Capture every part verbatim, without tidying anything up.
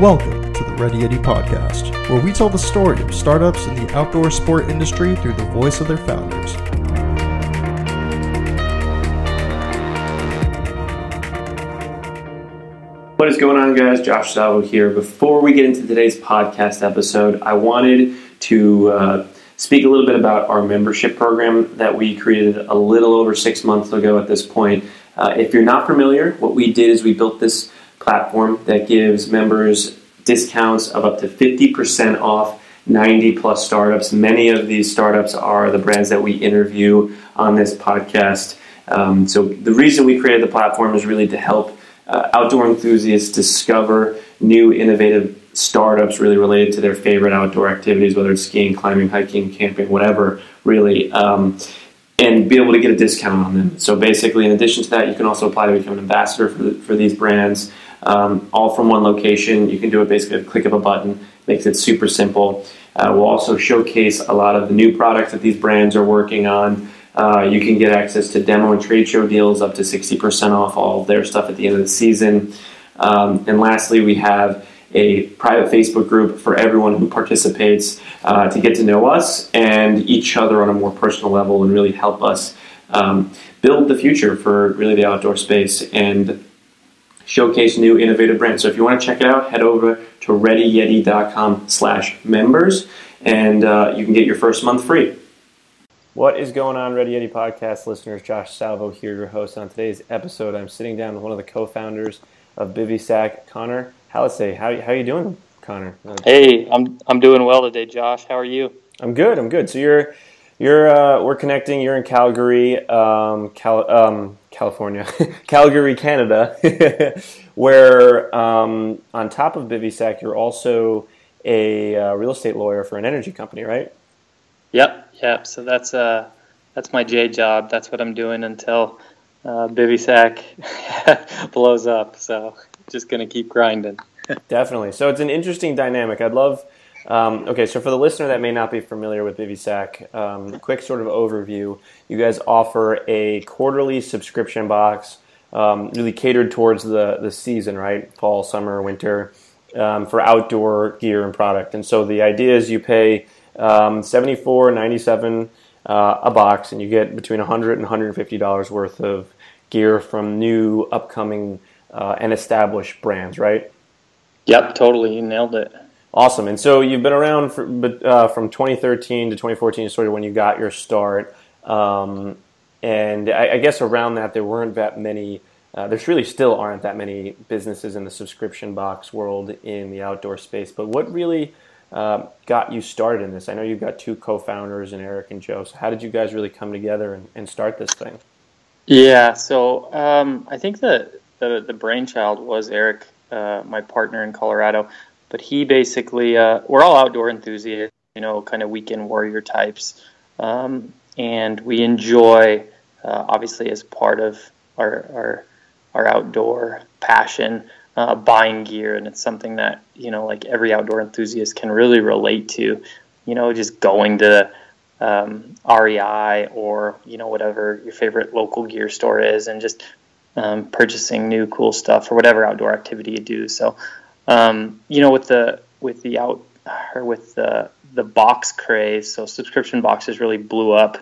Welcome to the Ready Yeti podcast, where we tell the story of startups in the outdoor sport industry through the voice of their founders. What is going on, guys? Josh Salvo here. Before we get into today's podcast episode, I wanted to uh, speak a little bit about our membership program that we created a little over six months ago at this point. Uh, if you're not familiar, what we did is we built this platform that gives members discounts of up to fifty percent off ninety plus startups. Many of these startups are the brands that we interview on this podcast. Um, so the reason we created the platform is really to help uh, outdoor enthusiasts discover new innovative startups really related to their favorite outdoor activities, whether it's skiing, climbing, hiking, camping, whatever, really. Um, and be able to get a discount on them. So basically, in addition to that, you can also apply to become an ambassador for, the, for these brands, um, all from one location. You can do it basically with a click of a button. Makes it super simple. Uh, we'll also showcase a lot of the new products that these brands are working on. Uh, you can get access to demo and trade show deals, up to sixty percent off all of their stuff at the end of the season. Um, and lastly, we have a private Facebook group for everyone who participates uh, to get to know us and each other on a more personal level and really help us um, build the future for really the outdoor space and showcase new innovative brands. So if you want to check it out, head over to ready yeti dot com slash members and uh, you can get your first month free. What is going on, Ready Yeti podcast listeners? Josh Salvo here, your host. On today's episode, I'm sitting down with one of the co-founders of Bivy Sak, Connor Halisey. How how you doing, Connor? Hey, I'm I'm doing well today, Josh. How are you? I'm good. I'm good. So you're you're uh, we're connecting. You're in Calgary, um, Cal, um, California, Calgary, Canada, where um, on top of Bivy Sak, you're also a uh, real estate lawyer for an energy company, right? Yep, yep. So that's uh that's my J job. That's what I'm doing until uh, Bivy Sak blows up. So. Just going to keep grinding. Definitely. So it's an interesting dynamic. I'd love, um, okay, so for the listener that may not be familiar with Bivy Sak, um, quick sort of overview. You guys offer a quarterly subscription box, um, really catered towards the, the season, right? Fall, summer, winter, um, for outdoor gear and product. And so the idea is you pay um, seventy-four dollars and ninety-seven cents uh, a box, and you get between one hundred dollars and one hundred fifty dollars worth of gear from new, upcoming Uh, and established brands, right? Yep, totally. You nailed it. Awesome. And so you've been around for, uh, from twenty thirteen to twenty fourteen is sort of when you got your start. Um, and I, I guess around that, there weren't that many, uh, there really still aren't that many businesses in the subscription box world in the outdoor space. But what really uh, got you started in this? I know you've got two co-founders in Eric and Joe. So how did you guys really come together and, and start this thing? Yeah, so um, I think that The, the brainchild was Eric, uh, my partner in Colorado, but he basically, uh, we're all outdoor enthusiasts, you know, kind of weekend warrior types, um, and we enjoy, uh, obviously as part of our our, our outdoor passion, uh, buying gear, and it's something that, you know, like every outdoor enthusiast can really relate to, you know, just going to um, R E I or, you know, whatever your favorite local gear store is and just Um, purchasing new cool stuff or whatever outdoor activity you do. So, um, you know, with the with the out or with the the box craze, so subscription boxes really blew up.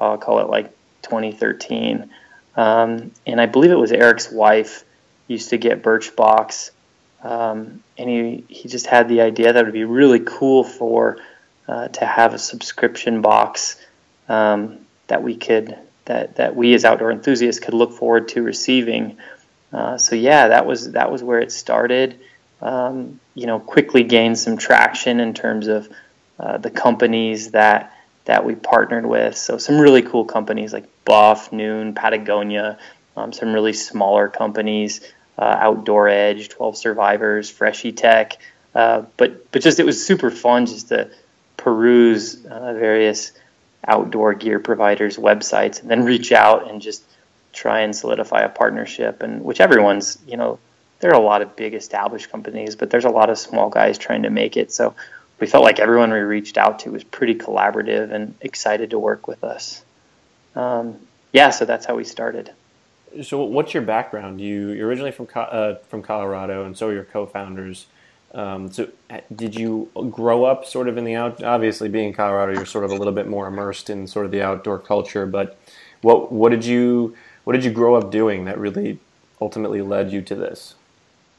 I'll call it like twenty thirteen, um, and I believe it was Eric's wife used to get Birchbox, um, and he he just had the idea that it would be really cool for uh, to have a subscription box um, that we could. That, that we as outdoor enthusiasts could look forward to receiving. Uh, so yeah, that was that was where it started. Um, you know, quickly gained some traction in terms of uh, the companies that that we partnered with. So some really cool companies like Buff, Nuun, Patagonia, um, some really smaller companies, uh, Outdoor Edge, twelve Survivors, Freshe Tech. Uh, but but just it was super fun just to peruse uh, various outdoor gear providers' websites and then reach out and just try and solidify a partnership, and which everyone's, you know, there are a lot of big established companies, but there's a lot of small guys trying to make it. So we felt like everyone we reached out to was pretty collaborative and excited to work with us. Um, yeah, so that's how we started. So what's your background? You, you're originally from, uh, from Colorado, and so are your co-founders. Um, so did you grow up sort of in the out, obviously being in Colorado, you're sort of a little bit more immersed in sort of the outdoor culture, but what, what did you, what did you grow up doing that really ultimately led you to this?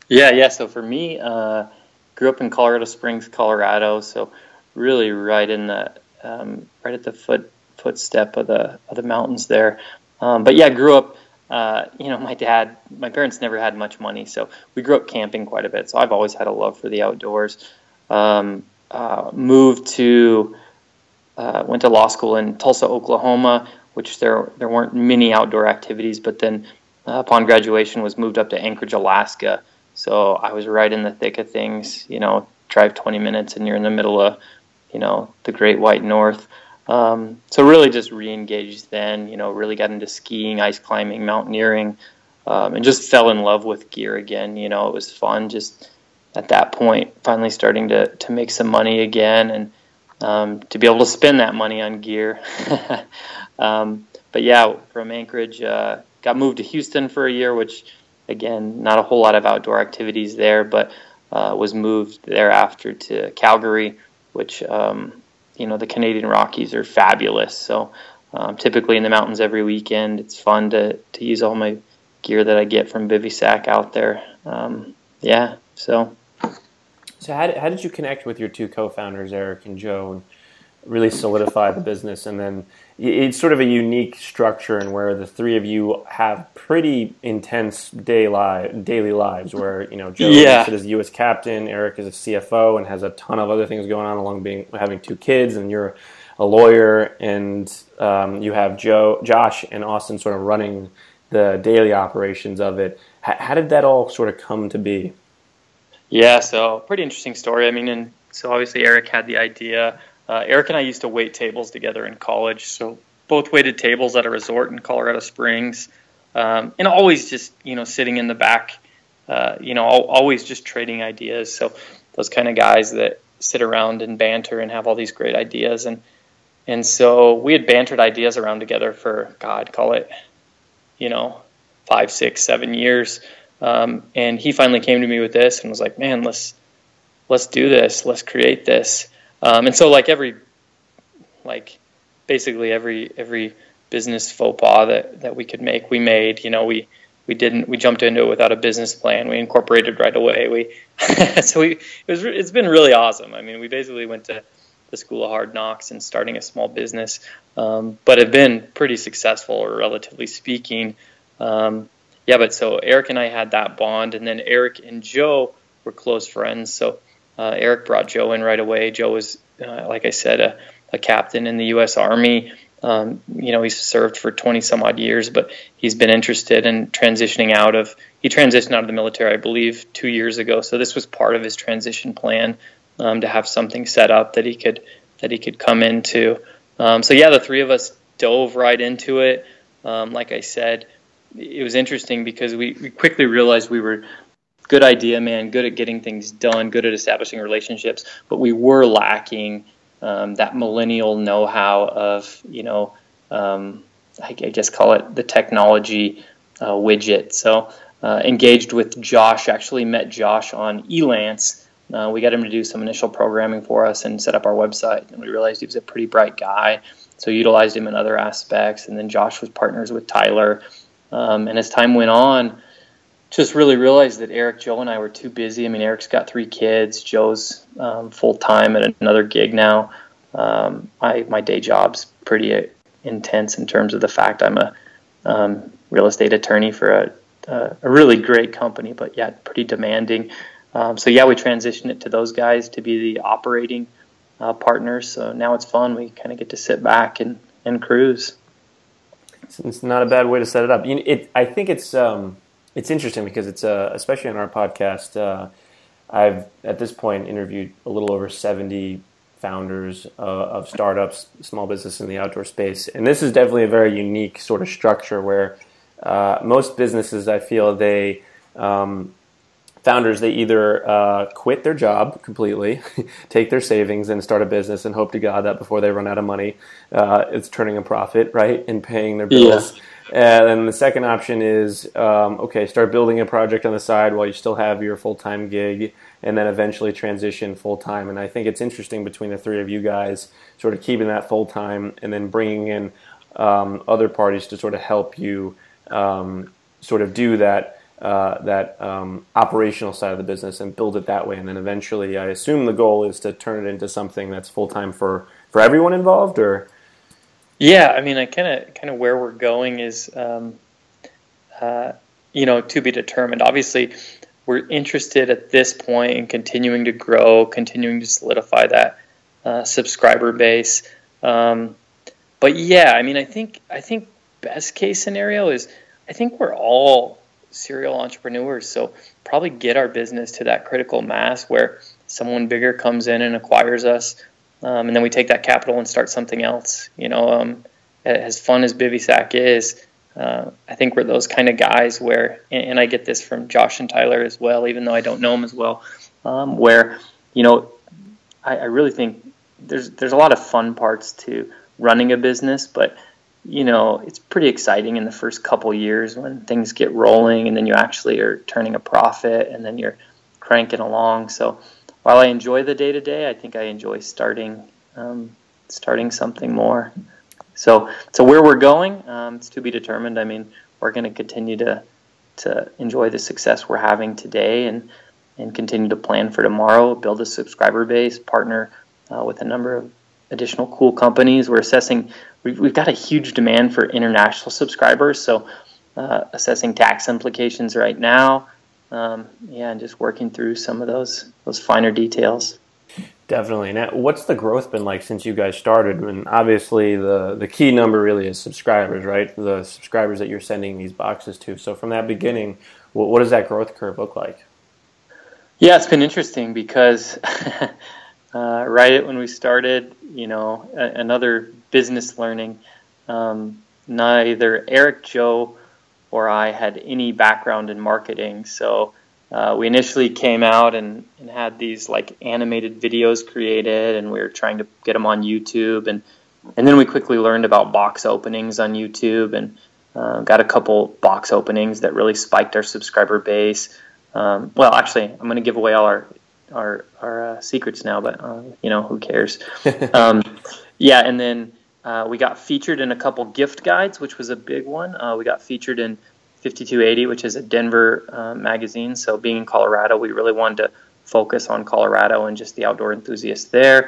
Yeah. Yeah. So for me, uh, grew up in Colorado Springs, Colorado. So really right in the, um, right at the foot footstep of the, of the mountains there. Um, but yeah, grew up, Uh, you know, my dad, my parents never had much money, so we grew up camping quite a bit. So I've always had a love for the outdoors. Um, uh, moved to, uh, went to law school in Tulsa, Oklahoma, which there there weren't many outdoor activities. But then uh, upon graduation was moved up to Anchorage, Alaska. So I was right in the thick of things, you know, drive twenty minutes and you're in the middle of, you know, the Great White North. Um, so really just re-engaged then, you know, really got into skiing, ice climbing, mountaineering, um, and just fell in love with gear again. You know, it was fun just at that point, finally starting to, to make some money again and, um, to be able to spend that money on gear. um, but yeah, from Anchorage, uh, got moved to Houston for a year, which again, not a whole lot of outdoor activities there, but, uh, was moved thereafter to Calgary, which, um, you know, the Canadian Rockies are fabulous. So um, typically in the mountains every weekend, it's fun to, to use all my gear that I get from Bivy Sak out there. Um, yeah. So, so how did, how did you connect with your two co-founders, Eric and Joe, and really solidify the business? And then it's sort of a unique structure in where the three of you have pretty intense day li- daily lives where, you know, Joe yeah. is a U S captain, Eric is a C F O and has a ton of other things going on along being having two kids, and you're a lawyer, and um, you have Joe, Josh and Austin sort of running the daily operations of it. H- how did that all sort of come to be? Yeah, so pretty interesting story. I mean, and so obviously Eric had the idea. Uh, Eric and I used to wait tables together in college, so both waited tables at a resort in Colorado Springs, um, and always just, you know, sitting in the back, uh, you know, always just trading ideas. So those kind of guys that sit around and banter and have all these great ideas. And and so we had bantered ideas around together for, God, call it, you know, five, six, seven years. Um, and he finally came to me with this and was like, man, let's let's do this. Let's create this. Um, and so like every, like basically every, every business faux pas that, that we could make, we made, you know, we, we didn't, we jumped into it without a business plan. We incorporated right away. We, so we, it was, it's been really awesome. I mean, we basically went to the school of hard knocks and starting a small business, um, but have been pretty successful or relatively speaking. Um, yeah, but so Eric and I had that bond, and then Eric and Joe were close friends. So Uh, Eric brought Joe in right away. Joe was, uh, like I said, a, a captain in the U S Army. Um, you know, he's served for twenty some odd years, but he's been interested in transitioning out of, he transitioned out of the military, I believe, two years ago. So this was part of his transition plan, um, to have something set up that he could, that he could come into. Um, so yeah, the three of us dove right into it. Um, like I said, it was interesting because we, we quickly realized we were, good idea, man, good at getting things done, good at establishing relationships, but we were lacking um, that millennial know-how of, you know, um, I, I guess call it the technology uh, widget. So uh, engaged with Josh, actually met Josh on Elance. Uh, we got him to do some initial programming for us and set up our website, and we realized he was a pretty bright guy, so utilized him in other aspects, and then Josh was partners with Tyler, um, and as time went on, just really realized that Eric, Joe, and I were too busy. I mean, Eric's got three kids. Joe's um, full-time at another gig now. Um, I, my day job's pretty intense in terms of the fact I'm a um, real estate attorney for a, uh, a really great company, but, yeah, pretty demanding. Um, so, yeah, we transitioned it to those guys to be the operating uh, partners. So now it's fun. We kind of get to sit back and, and cruise. It's not a bad way to set it up. You know, it, I think it's um... – it's interesting because it's uh, especially on our podcast. Uh, I've at this point interviewed a little over seventy founders uh, of startups, small business in the outdoor space, and this is definitely a very unique sort of structure where uh, most businesses, I feel, they um, founders they either uh, quit their job completely, take their savings, and start a business, and hope to God that before they run out of money, uh, it's turning a profit, right, and paying their bills. Yeah. And then the second option is, um, okay, start building a project on the side while you still have your full-time gig, and then eventually transition full-time. And I think it's interesting between the three of you guys sort of keeping that full-time and then bringing in um, other parties to sort of help you um, sort of do that uh, that um, operational side of the business and build it that way. And then eventually, I assume the goal is to turn it into something that's full-time for, for everyone involved, or... Yeah, I mean, I kind of kind of where we're going is, um, uh, you know, to be determined. Obviously, we're interested at this point in continuing to grow, continuing to solidify that uh, subscriber base. Um, but yeah, I mean, I think I think best case scenario is I think we're all serial entrepreneurs, so probably get our business to that critical mass where someone bigger comes in and acquires us. Um, and then we take that capital and start something else. You know, um, as fun as Bivy Sak is, uh, I think we're those kind of guys where, and, and I get this from Josh and Tyler as well, even though I don't know them as well, um, where, you know, I, I really think there's there's a lot of fun parts to running a business, but, you know, it's pretty exciting in the first couple years when things get rolling and then you actually are turning a profit and then you're cranking along. So, while I enjoy the day-to-day, I think I enjoy starting um, starting something more. So so where we're going, um, it's to be determined. I mean, we're going to continue to to enjoy the success we're having today and, and continue to plan for tomorrow, build a subscriber base, partner uh, with a number of additional cool companies. We're assessing we've, – we've got a huge demand for international subscribers, so uh, assessing tax implications right now. Um, yeah, and just working through some of those those finer details. Definitely. Now, what's the growth been like since you guys started? And obviously, the, the key number really is subscribers, right? The subscribers that you're sending these boxes to. So from that beginning, what, what does that growth curve look like? Yeah, it's been interesting because uh, right when we started, you know, a, another business learning, um, neither Eric, Joe, or I had any background in marketing. So uh, we initially came out and, and had these like animated videos created, and we were trying to get them on YouTube. And, and then we quickly learned about box openings on YouTube and uh, got a couple box openings that really spiked our subscriber base. Um, well, actually, I'm going to give away all our our, our uh, secrets now, but uh, you know, who cares? um, yeah, and then Uh, we got featured in a couple gift guides, which was a big one. Uh, we got featured in fifty-two eighty, which is a Denver uh, magazine. So being in Colorado, we really wanted to focus on Colorado and just the outdoor enthusiasts there.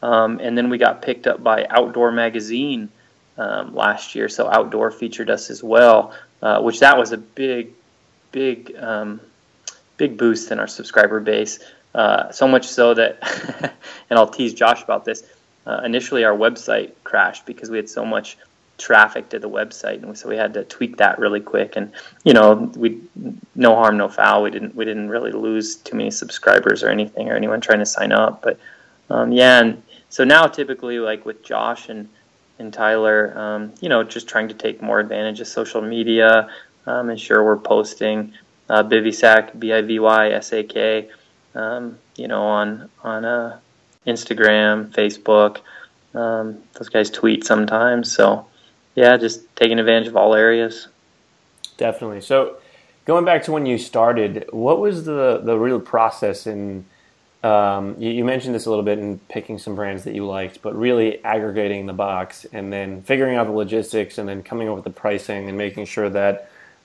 Um, and then we got picked up by Outdoor Magazine um, last year. So Outdoor featured us as well, uh, which that was a big, big, um, big boost in our subscriber base. Uh, so much so that, and I'll tease Josh about this, Uh, initially, our website crashed because we had so much traffic to the website, and so we had to tweak that really quick. And you know, we no harm, no foul. We didn't we didn't really lose too many subscribers or anything, or anyone trying to sign up. But um, yeah, and so now typically, like with Josh and and Tyler, um, you know, just trying to take more advantage of social media, um, ensure we're posting uh, Bivy Sak, B I V Y S A K, um, you know, on on a. Instagram, Facebook, um, those guys tweet sometimes. So, yeah, just taking advantage of all areas. Definitely. So, going back to when you started, what was the, the real process in, um, you, you mentioned this a little bit in picking some brands that you liked, but really aggregating the box and then figuring out the logistics and then coming up with the pricing and making sure that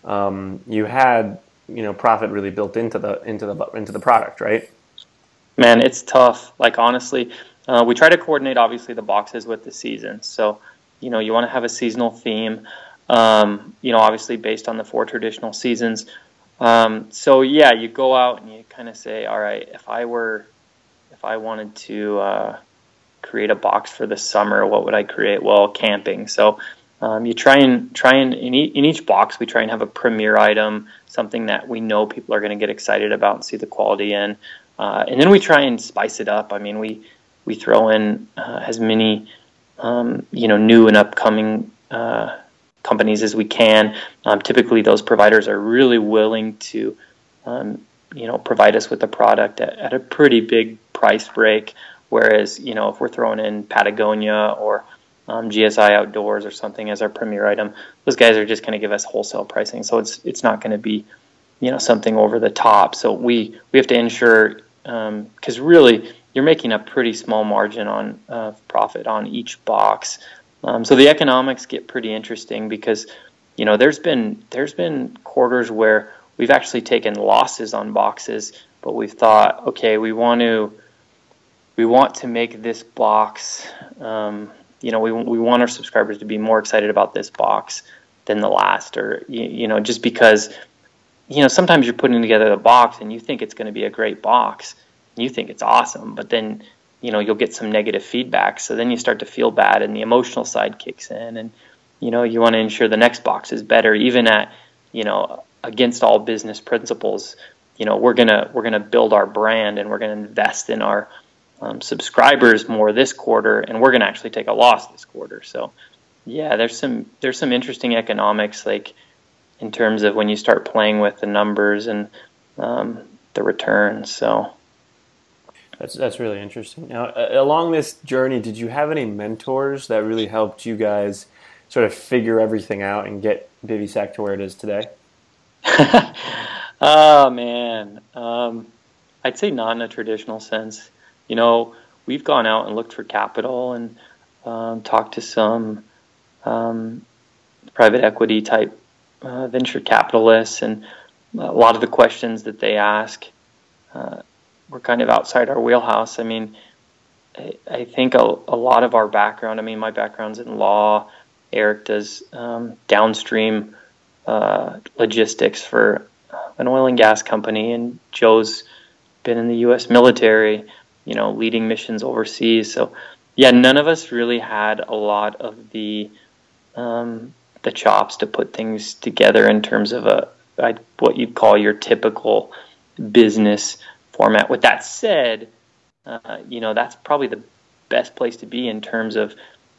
um, you had, you know, profit really built into the into the into the product, right? Man, it's tough. Like, honestly, uh, we try to coordinate, obviously, the boxes with the season. So, you know, you want to have a seasonal theme, um, you know, obviously based on the four traditional seasons. Um, so, yeah, you go out and you kind of say, all right, if I were, if I wanted to uh, create a box for the summer, what would I create? Well, camping. So um, you try and, try and in, e- in each box, we try and have a premier item, something that we know people are going to get excited about and see the quality in. Uh, and then we try and spice it up. I mean, we we throw in uh, as many um, you know new and upcoming uh, companies as we can. Um, typically, those providers are really willing to um, you know provide us with a product at, at a pretty big price break. Whereas you know if we're throwing in Patagonia or um, G S I Outdoors or something as our premier item. Those guys are just going to give us wholesale pricing, so it's it's not going to be, you know, something over the top. So we we have to ensure, because um, really you're making a pretty small margin on uh, profit on each box. Um, so the economics get pretty interesting because, you know, there's been there's been quarters where we've actually taken losses on boxes, but we've thought, okay, we want to we want to make this box, um, you know, we we want our subscribers to be more excited about this box than the last, or you, you know, just because, you know, sometimes you're putting together a box and you think it's going to be a great box, you think it's awesome, but then, you know, you'll get some negative feedback, so then you start to feel bad, and the emotional side kicks in, and you know, you want to ensure the next box is better, even at, you know, against all business principles. You know, we're gonna we're gonna build our brand, and we're gonna invest in our um, subscribers more this quarter, and we're gonna actually take a loss this quarter. So, yeah, there's some there's some interesting economics, like in terms of when you start playing with the numbers and um, the returns. So that's that's really interesting. Now, uh, along this journey, did you have any mentors that really helped you guys sort of figure everything out and get Bivy Sak to where it is today? Oh, man. Um, I'd say not in a traditional sense. You know, we've gone out and looked for capital and um, talked to some um, private equity type uh, venture capitalists, and a lot of the questions that they ask uh, were kind of outside our wheelhouse. I mean, I, I think a, a lot of our background, I mean, my background's in law. Eric does um, downstream uh, logistics for an oil and gas company, and Joe's been in the U S military, you know, leading missions overseas. So, yeah, none of us really had a lot of the um, the chops to put things together in terms of a I'd, what you'd call your typical business format. With that said, uh, you know, that's probably the best place to be in terms of,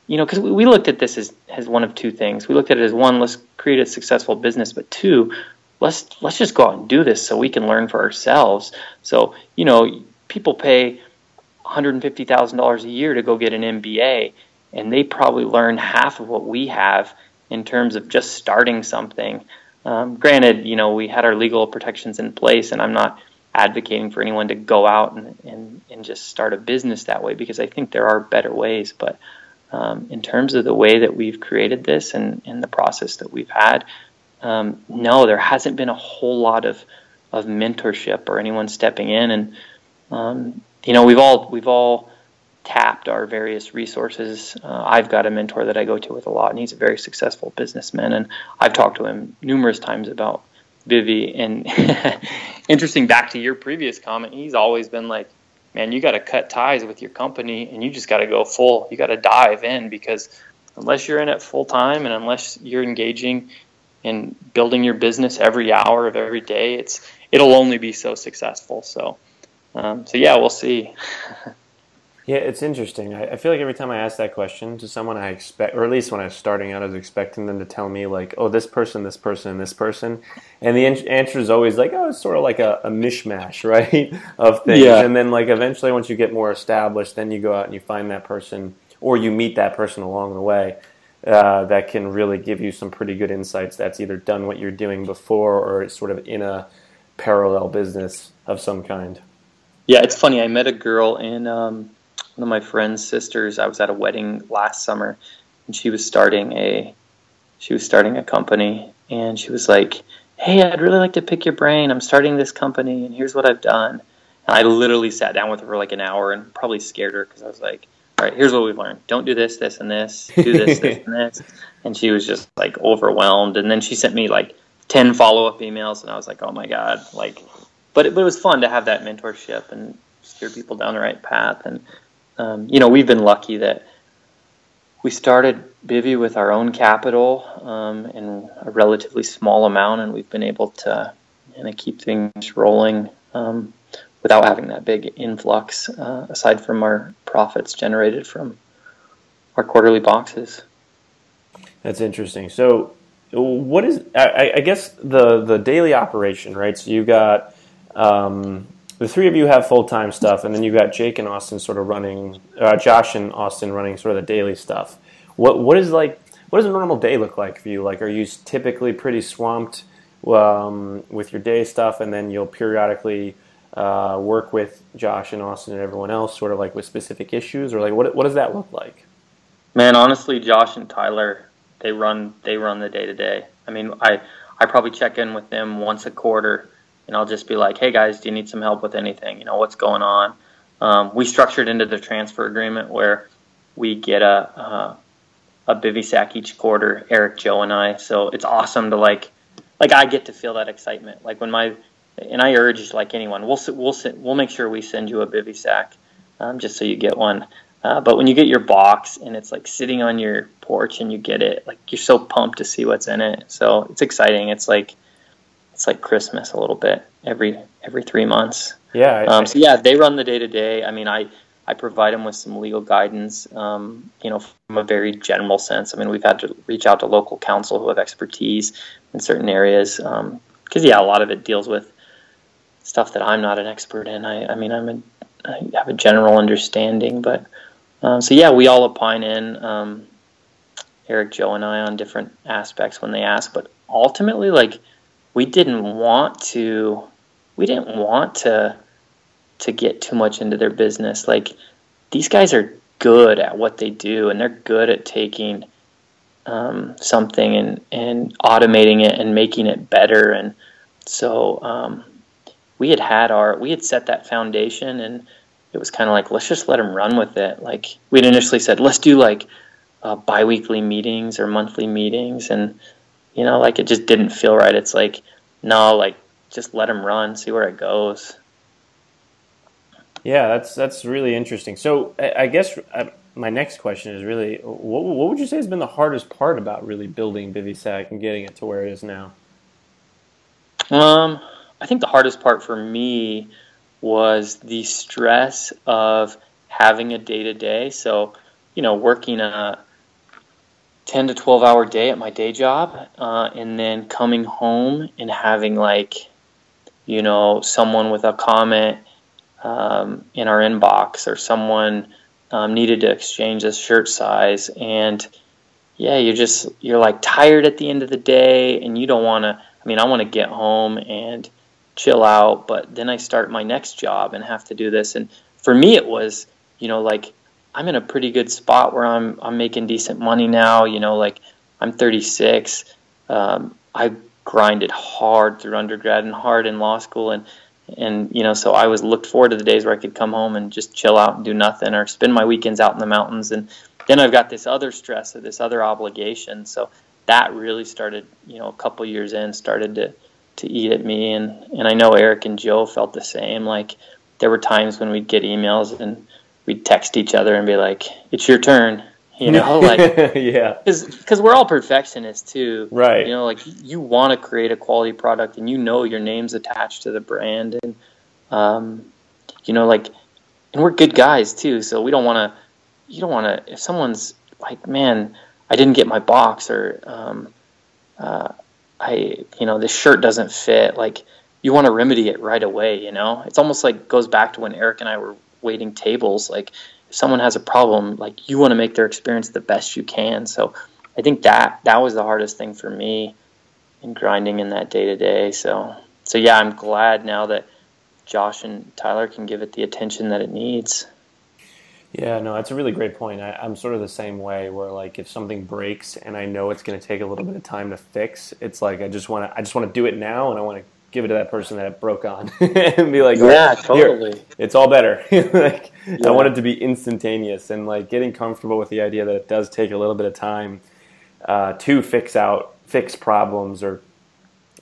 you know, because we looked at this as, as one of two things. We looked at it as, one, let's create a successful business, but two, let's let's just go out and do this so we can learn for ourselves. So, you know, people pay one hundred fifty thousand dollars a year to go get an M B A, and they probably learn half of what we have in terms of just starting something. Um, granted, you know, we had our legal protections in place, and I'm not advocating for anyone to go out and, and, and just start a business that way, because I think there are better ways, but Um, in terms of the way that we've created this and, and the process that we've had, um, no, there hasn't been a whole lot of, of mentorship or anyone stepping in. And um, you know, we've all we've all tapped our various resources. Uh, I've got a mentor that I go to with a lot, and he's a very successful businessman. And I've talked to him numerous times about Bivy. And interesting, back to your previous comment, he's always been like, man, you got to cut ties with your company, and you just got to go full. You got to dive in, because unless you're in it full time and unless you're engaging in building your business every hour of every day, it's it'll only be so successful. So, um, so yeah, we'll see. Yeah, it's interesting. I, I feel like every time I ask that question to someone, I expect, or at least when I was starting out, I was expecting them to tell me like, oh, this person, this person, this person, and the in- answer is always like, oh, it's sort of like a, a mishmash, right, of things. Yeah. And then like eventually, once you get more established, then you go out and you find that person, or you meet that person along the way uh, that can really give you some pretty good insights. That's either done what you're doing before, or it's sort of in a parallel business of some kind. Yeah, it's funny. I met a girl in um, one of my friend's sisters. I was at a wedding last summer, and she was starting a she was starting a company, and she was like, hey, I'd really like to pick your brain. I'm starting this company, and here's what I've done. And I literally sat down with her for like an hour and probably scared her, because I was like, all right, here's what we've learned. Don't do this, this, and this. Do this, this, and this. And she was just like overwhelmed. And then she sent me like ten follow-up emails, and I was like, oh, my God. Like, But it, but it was fun to have that mentorship and steer people down the right path. And, um, you know, we've been lucky that we started Bivy with our own capital um, in a relatively small amount, and we've been able to kind of keep things rolling um, without having that big influx, uh, aside from our profits generated from our quarterly boxes. That's interesting. So what is, I, I guess, the, the daily operation, right? So you've got, um, the three of you have full-time stuff, and then you've got Jake and Austin sort of running, uh, Josh and Austin running sort of the daily stuff. What what is like what does a normal day look like for you? Like, are you typically pretty swamped um, with your day stuff, and then you'll periodically uh, work with Josh and Austin and everyone else, sort of like with specific issues, or like what what does that look like? Man, honestly, Josh and Tyler, they run they run the day to day. I mean, I I probably check in with them once a quarter. And I'll just be like, hey, guys, do you need some help with anything? You know, what's going on? Um, we structured into the transfer agreement where we get a uh, a Bivy Sak each quarter, Eric, Joe, and I. So it's awesome to, like, like I get to feel that excitement. Like when my, and I urge, like anyone, we'll we'll we'll make sure we send you a Bivy Sak um, just so you get one. Uh, but when you get your box and it's, like, sitting on your porch and you get it, like, you're so pumped to see what's in it. So it's exciting. It's like, it's like Christmas a little bit every every three months. Yeah. Um, so yeah, they run the day to day. I mean, I, I provide them with some legal guidance, um, you know, from a very general sense. I mean, we've had to reach out to local counsel who have expertise in certain areas, because um, yeah, a lot of it deals with stuff that I'm not an expert in. I, I mean, I'm a, I have a general understanding, but um, so yeah, we all opine in, um, Eric, Joe, and I, on different aspects when they ask, but ultimately, like, We didn't want to. We didn't want to to get too much into their business. Like, these guys are good at what they do, and they're good at taking um, something and, and automating it and making it better. And so um, we had had our we had set that foundation, and it was kind of like, let's just let them run with it. Like, we'd initially said, let's do like uh, biweekly meetings or monthly meetings, and you know, like, it just didn't feel right. It's like, no, like, just let them run, see where it goes. Yeah, that's that's really interesting. So I guess my next question is really, what, what would you say has been the hardest part about really building Bivy Sak and getting it to where it is now? Um, I think the hardest part for me was the stress of having a day-to-day. So, you know, working a ten to twelve hour day at my day job, uh, and then coming home and having, like, you know, someone with a comment um, in our inbox, or someone um, needed to exchange this shirt size, and yeah, you're just you're like tired at the end of the day, and you don't want to. I mean, I want to get home and chill out, but then I start my next job and have to do this. And for me, it was, you know, like, I'm in a pretty good spot where I'm I'm making decent money now. You know, like, I'm thirty-six. Um, I grinded hard through undergrad and hard in law school, and and you know, so I was looked forward to the days where I could come home and just chill out and do nothing, or spend my weekends out in the mountains. And then I've got this other stress or this other obligation. So that really started, you know, a couple years in, started to to eat at me. And and I know Eric and Joe felt the same. Like, there were times when we'd get emails and we'd text each other and be like, it's your turn, you know, like, yeah, because we're all perfectionists too. Right. You know, like, you want to create a quality product, and you know your name's attached to the brand, and, um, you know, like, and we're good guys too. So we don't want to, you don't want to, if someone's like, man, I didn't get my box, or, um, uh, I, you know, this shirt doesn't fit, like, you want to remedy it right away. You know, it's almost like goes back to when Eric and I were waiting tables. Like, if someone has a problem, like, you want to make their experience the best you can. So I think that that was the hardest thing for me in grinding in that day to day. So so yeah, I'm glad now that Josh and Tyler can give it the attention that it needs. Yeah, no, that's a really great point. I, I'm sort of the same way, where, like, if something breaks and I know it's going to take a little bit of time to fix, it's like, I just want to I just want to do it now, and I want to give it to that person that it broke on and be like, yeah, oh, totally. Here, it's all better. Like, yeah. I want it to be instantaneous, and, like, getting comfortable with the idea that it does take a little bit of time uh, to fix out, fix problems, or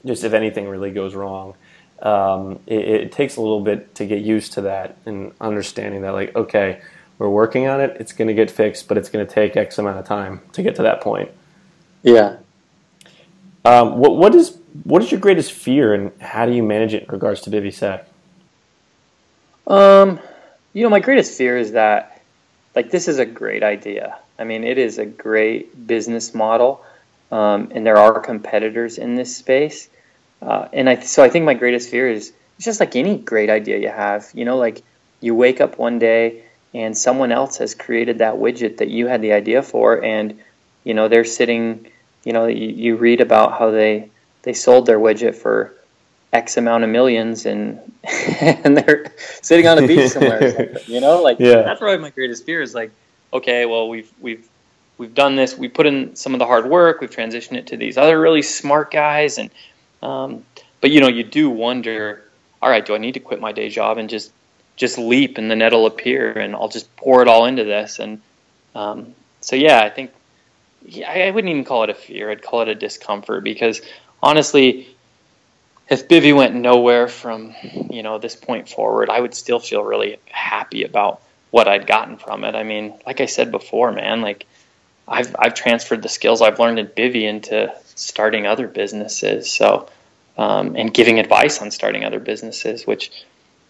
just if anything really goes wrong. Um, it, it takes a little bit to get used to that, and understanding that, like, okay, we're working on it. It's going to get fixed, but it's going to take X amount of time to get to that point. Yeah. Um, what, what is, what is your greatest fear, and how do you manage it in regards to Bivy Sak? Um, you know, my greatest fear is that, like, this is a great idea. I mean, it is a great business model, um, and there are competitors in this space. Uh, and I, so I think my greatest fear is, it's just like any great idea you have. You know, like, you wake up one day and someone else has created that widget that you had the idea for, and you know they're sitting, you know you, you read about how they they sold their widget for X amount of millions, and and they're sitting on a beach somewhere. you know like yeah. That's probably my greatest fear is like, okay, well we've we've we've done this, we put in some of the hard work, we've transitioned it to these other really smart guys, and um, but you know you do wonder, all right, do I need to quit my day job and just just leap and the net will appear and I'll just pour it all into this? And um, so yeah, I think yeah, I wouldn't even call it a fear, I'd call it a discomfort, because honestly, if Bivy went nowhere from, you know, this point forward, I would still feel really happy about what I'd gotten from it. I mean, like I said before, man, like I've I've transferred the skills I've learned at Bivy into starting other businesses, so um, and giving advice on starting other businesses, which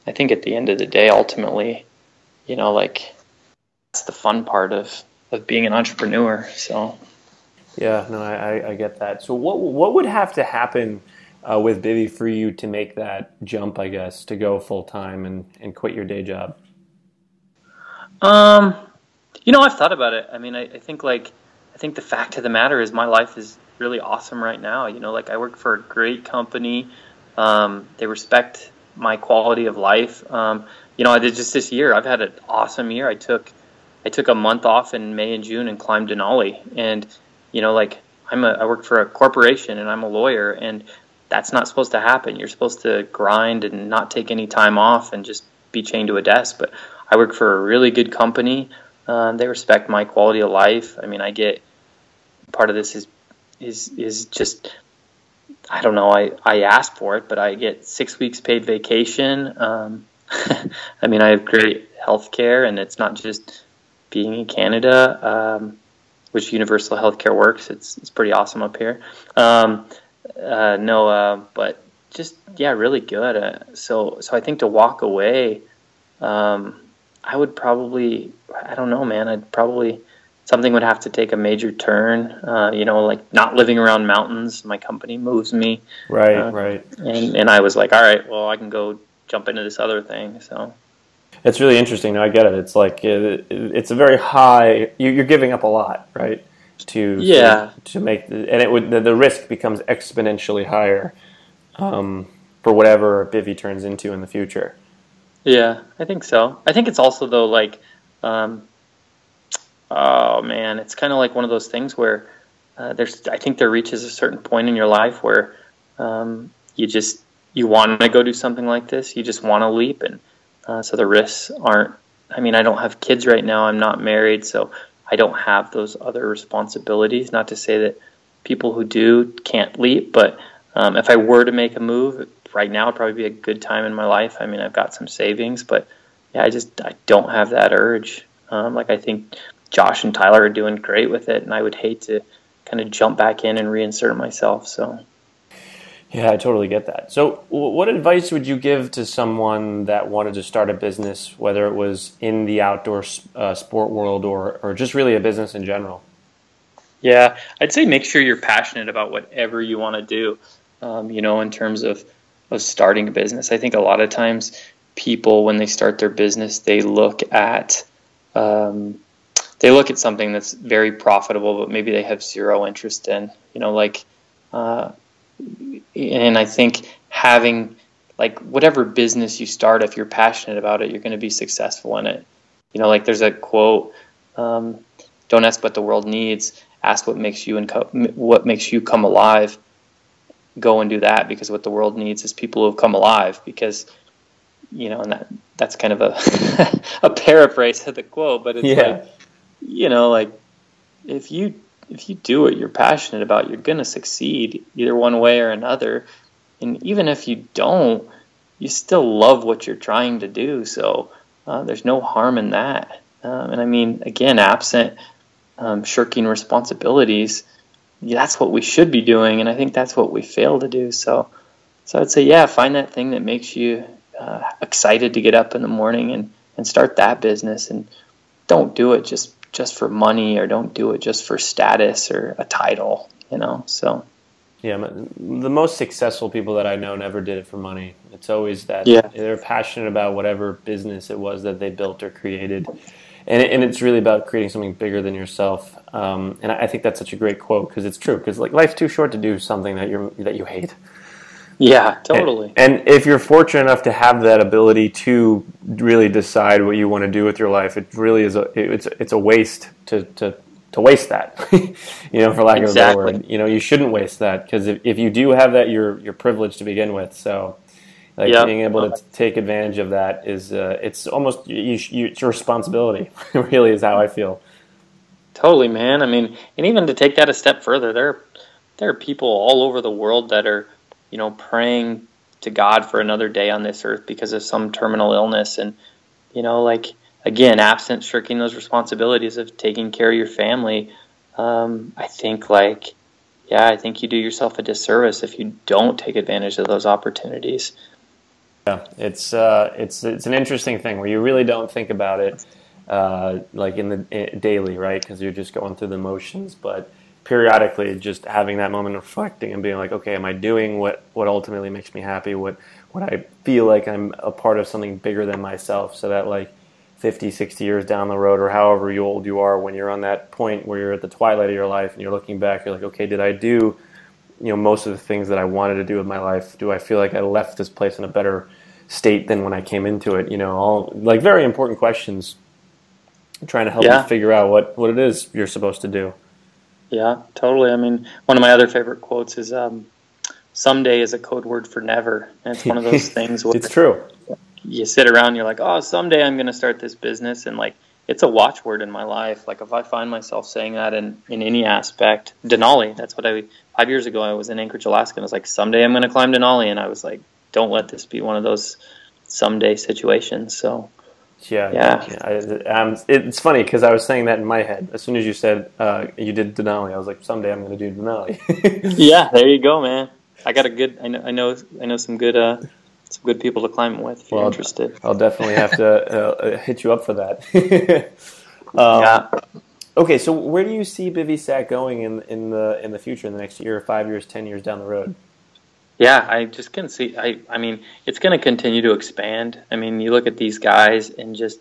I think at the end of the day, ultimately, you know, like that's the fun part of, of being an entrepreneur. So yeah, no, I, I get that. So what what would have to happen Uh, with Bivy for you to make that jump, I guess, to go full-time and, and quit your day job? Um, you know, I've thought about it. I mean, I, I think, like, I think the fact of the matter is my life is really awesome right now. You know, like, I work for a great company. Um, they respect my quality of life. Um, you know, I did just this year, I've had an awesome year. I took I took a month off in May and June and climbed Denali. And, you know, like, I'm a, I work for a corporation and I'm a lawyer, and that's not supposed to happen. You're supposed to grind and not take any time off and just be chained to a desk. But I work for a really good company. Um, they respect my quality of life. I mean, I get part of this is is is just, I don't know, I, I ask for it, but I get six weeks paid vacation. Um, I mean, I have great health care, and it's not just being in Canada, um, which universal health care works. It's, it's pretty awesome up here. Um Uh, no, uh, but just, yeah, really good. Uh, so, so I think to walk away, um, I would probably, I don't know, man, I'd probably, something would have to take a major turn, uh, you know, like not living around mountains. My company moves me. Right, uh, right. And, and I was like, all right, well, I can go jump into this other thing, so. It's really interesting. No, I get it. It's like, it, it's a very high, you're giving up a lot, right? To yeah to, to make the, and it would the, the risk becomes exponentially higher um, for whatever Bivy turns into in the future. Yeah, I think so. I think it's also though like, um, oh man, it's kind of like one of those things where uh, there's I think there reaches a certain point in your life where um, you just you want to go do something like this. You just want to leap, and uh, so the risks aren't. I mean, I don't have kids right now. I'm not married, so. I don't have those other responsibilities. Not to say that people who do can't leap, but um, if I were to make a move right now, it'd probably be a good time in my life. I mean, I've got some savings, but yeah, I just I don't have that urge. Um, like I think Josh and Tyler are doing great with it, and I would hate to kind of jump back in and reinsert myself. So, yeah, I totally get that. So, what advice would you give to someone that wanted to start a business, whether it was in the outdoor uh, sport world or, or just really a business in general? Yeah, I'd say make sure you're passionate about whatever you want to do, um, you know, in terms of, of starting a business. I think a lot of times people, when they start their business, they look at um, they look at something that's very profitable, but maybe they have zero interest in, you know, like uh and I think having, like, whatever business you start, if you're passionate about it, you're going to be successful in it. You know, like there's a quote, um, don't ask what the world needs, ask what makes you inco- what makes you come alive. Go and do that, because what the world needs is people who have come alive, because, you know, and that, that's kind of a, a paraphrase of the quote, but it's yeah. like, you know, like if you If you do what you're passionate about, you're going to succeed either one way or another. And even if you don't, you still love what you're trying to do. So uh, there's no harm in that. Um, and I mean, again, absent um, shirking responsibilities, yeah, that's what we should be doing. And I think that's what we fail to do. So, so I'd say, yeah, find that thing that makes you uh, excited to get up in the morning and, and start that business. And don't do it just just for money, or don't do it just for status or a title, you know, so. Yeah, the most successful people that I know never did it for money. It's always that yeah. they're passionate about whatever business it was that they built or created. And, it, and it's really about creating something bigger than yourself. Um, and I think that's such a great quote because it's true. Because like life's too short to do something that you're that you hate. Yeah, totally. And, and if you're fortunate enough to have that ability to really decide what you want to do with your life, it really is a it's it's a waste to to. to waste that, you know, for lack of exactly. a better word. You know, you shouldn't waste that because if, if you do have that, you're you're privileged to begin with. So, like yep. being able to take advantage of that is uh, it's almost you, you, it's your responsibility. It really is how I feel. Totally, man. I mean, and even to take that a step further, there there are people all over the world that are, you know, praying to God for another day on this earth because of some terminal illness, and you know, like. Again, absent shirking those responsibilities of taking care of your family, um, I think like, yeah, I think you do yourself a disservice if you don't take advantage of those opportunities. Yeah, it's uh, it's it's an interesting thing where you really don't think about it uh, like in the in, daily, right? Because you're just going through the motions, but periodically just having that moment of reflecting and being like, okay, am I doing what, what ultimately makes me happy? What what I feel like I'm a part of something bigger than myself, so that like. fifty, sixty years down the road or however old you are when you're on that point where you're at the twilight of your life and you're looking back, you're like, okay, did I do, you know, most of the things that I wanted to do with my life? Do I feel like I left this place in a better state than when I came into it? You know, all like very important questions trying to help yeah. you figure out what, what it is you're supposed to do. Yeah, totally. I mean, one of my other favorite quotes is um, someday is a code word for never. And it's one of those things. Where- it's true. You sit around and you're like, oh, someday I'm going to start this business. And, like, it's a watchword in my life. Like, if I find myself saying that in, in any aspect, Denali, that's what I – five years ago I was in Anchorage, Alaska, and I was like, someday I'm going to climb Denali. And I was like, don't let this be one of those someday situations. So, yeah. yeah. yeah. I, um, it's funny because I was saying that in my head. As soon as you said uh, you did Denali, I was like, someday I'm going to do Denali. Yeah, there you go, man. I got a good – I know I know, I know some good uh, – some good people to climb with if you're well, interested. I'll definitely have to uh, hit you up for that. um, yeah. Okay, so where do you see Bivy Sak going in in the in the future, in the next year, five years, ten years down the road? Yeah, I just can see. I I mean, it's going to continue to expand. I mean, you look at these guys and just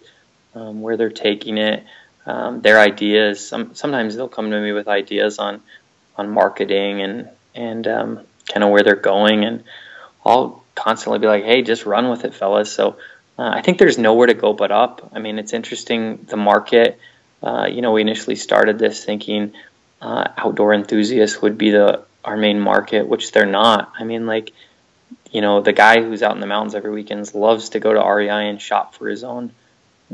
um, where they're taking it, um, their ideas. Some, sometimes they'll come to me with ideas on on marketing and and um, kind of where they're going, and I'll constantly be like, hey, just run with it, fellas. So uh, I think there's nowhere to go but up. I mean, it's interesting, the market. Uh, you know, we initially started this thinking uh, outdoor enthusiasts would be the our main market, which they're not. I mean, like, you know, the guy who's out in the mountains every weekend loves to go to R E I and shop for his own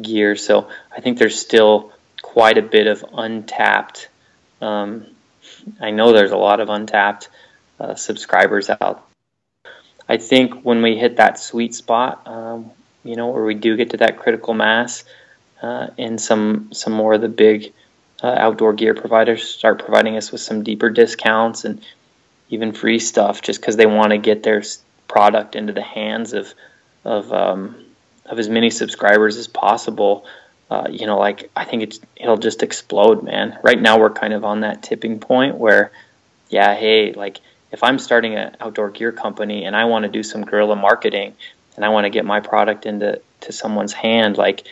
gear. So I think there's still quite a bit of untapped. Um, I know there's a lot of untapped uh, subscribers out. I think when we hit that sweet spot, um, you know, where we do get to that critical mass, uh, and some some more of the big uh, outdoor gear providers start providing us with some deeper discounts and even free stuff, just because they want to get their product into the hands of of um, of as many subscribers as possible. Uh, you know, like I think it's, it'll just explode, man. Right now, we're kind of on that tipping point where, yeah, hey, like. If I'm starting an outdoor gear company and I want to do some guerrilla marketing and I want to get my product into to someone's hand, like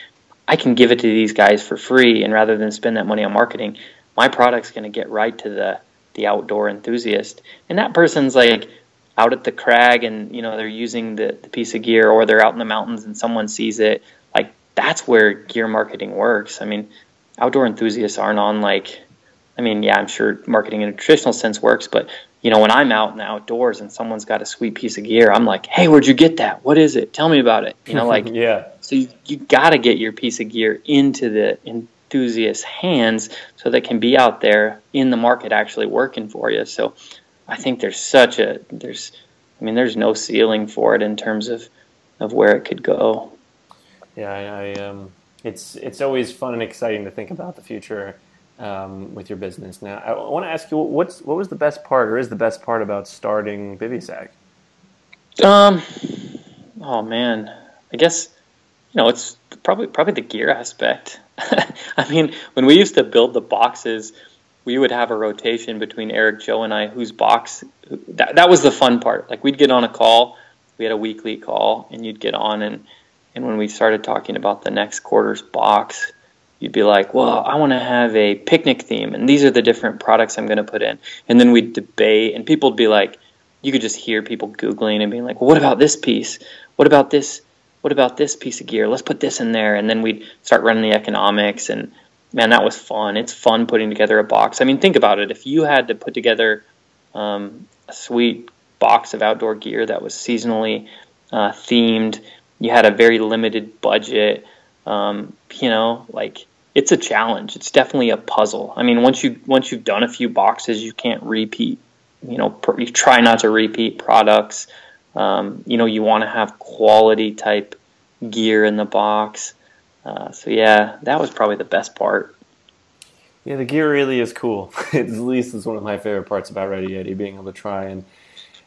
I can give it to these guys for free, and rather than spend that money on marketing, my product's going to get right to the, the outdoor enthusiast. And that person's like out at the crag and, you know, they're using the, the piece of gear, or they're out in the mountains and someone sees it. Like that's where gear marketing works. I mean, outdoor enthusiasts aren't on like, I mean, yeah, I'm sure marketing in a traditional sense works, but you know, when I'm out in the outdoors and someone's got a sweet piece of gear, I'm like, hey, where'd you get that? What is it? Tell me about it. You know, like, yeah. So you, you got to get your piece of gear into the enthusiast's hands so they can be out there in the market actually working for you. So I think there's such a, there's, I mean, there's no ceiling for it in terms of, of where it could go. Yeah, I, I um, it's, it's always fun and exciting to think about the future. Um, with your business. Now, I want to ask you, what's what was the best part, or is the best part about starting Bivy Sak? Um, oh man, I guess you know it's probably probably the gear aspect. I mean, when we used to build the boxes, we would have a rotation between Eric, Joe, and I whose box that, that was the fun part. Like, we'd get on a call. We had a weekly call, and you'd get on, and, and when we started talking about the next quarter's box, you'd be like, well, I want to have a picnic theme, and these are the different products I'm going to put in. And then we'd debate, and people would be like, you could just hear people Googling and being like, well, what about this piece? What about this? What about this piece of gear? Let's put this in there. And then we'd start running the economics, and man, that was fun. It's fun putting together a box. I mean, think about it. If you had to put together um, a sweet box of outdoor gear that was seasonally uh, themed, you had a very limited budget, um, you know, like, it's a challenge. It's definitely a puzzle. I mean, once you once you've done a few boxes, you can't repeat. You know, pr- you try not to repeat products. Um, you know, you want to have quality type gear in the box. Uh, so yeah, that was probably the best part. Yeah, the gear really is cool. At least it's one of my favorite parts about Ready Yeti, being able to try and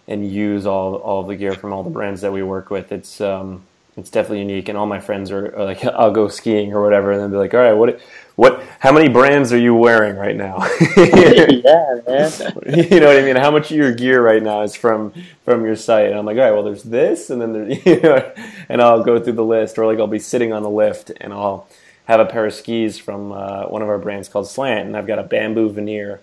and use all all the gear from all the brands that we work with. It's um, it's definitely unique. And all my friends are, are like, I'll go skiing or whatever, and they'll be like, all right, what what? How many brands are you wearing right now? Yeah, man. You know what I mean? How much of your gear right now is from from your site? And I'm like, all right, well, there's this, and then there's, you know, and I'll go through the list, or like I'll be sitting on a lift and I'll have a pair of skis from uh, one of our brands called Slant, and I've got a bamboo veneer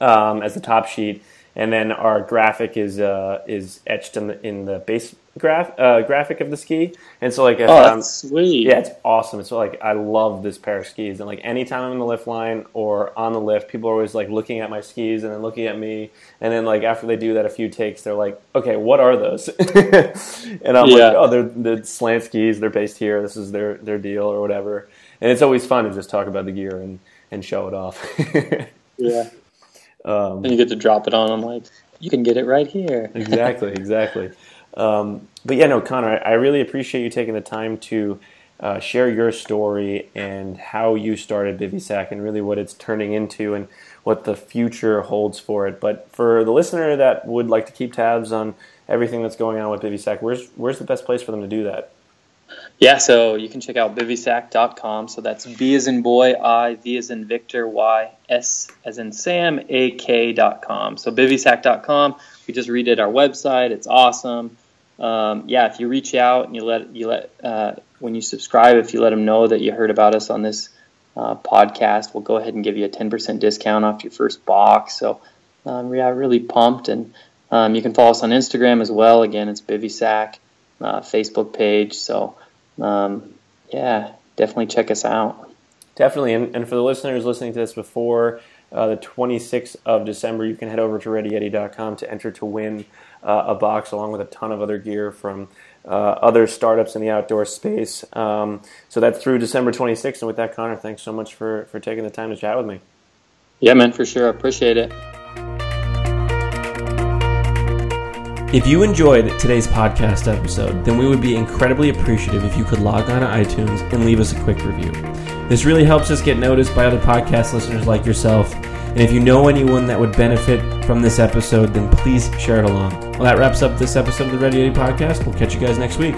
um, as the top sheet. And then our graphic is uh, is etched in the in the base graph uh, graphic of the ski, and so like if oh, that's um, sweet. Yeah, it's awesome. It's so, like, I love this pair of skis, and like anytime I'm in the lift line or on the lift, people are always like looking at my skis and then looking at me, and then like after they do that a few takes, they're like, okay, what are those? And I'm yeah. like, oh, they're the Slant skis. They're based here. This is their their deal or whatever. And it's always fun to just talk about the gear and and show it off. Yeah. Um, and you get to drop it on. I'm like, you can get it right here. exactly, exactly. Um, but yeah, no, Connor, I, I really appreciate you taking the time to uh, share your story and how you started Bivy Sak and really what it's turning into and what the future holds for it. But for the listener that would like to keep tabs on everything that's going on with Bivy Sak, where's where's the best place for them to do that? Yeah, so you can check out bivy sak dot com. So that's B as in boy, I, V as in Victor, Y, S as in Sam, A K dot com. So bivy sak dot com. We just redid our website. It's awesome. Um, yeah, if you reach out and you let you let uh, when you subscribe, if you let them know that you heard about us on this uh, podcast, we'll go ahead and give you a ten percent discount off your first box. So um, yeah, really pumped. And um, you can follow us on Instagram as well. Again, it's bivy sak. Uh, Facebook page. So um, yeah, definitely check us out. Definitely. And, and for the listeners listening to this before uh, the twenty-sixth of December, you can head over to ready yeti dot com to enter to win uh, a box along with a ton of other gear from uh, other startups in the outdoor space. Um, so that's through December twenty-sixth. And with that, Connor, thanks so much for, for taking the time to chat with me. Yeah, man, for sure. I appreciate it. If you enjoyed today's podcast episode, then we would be incredibly appreciative if you could log on to iTunes and leave us a quick review. This really helps us get noticed by other podcast listeners like yourself. And if you know anyone that would benefit from this episode, then please share it along. Well, that wraps up this episode of the Ready Yeti Podcast. We'll catch you guys next week.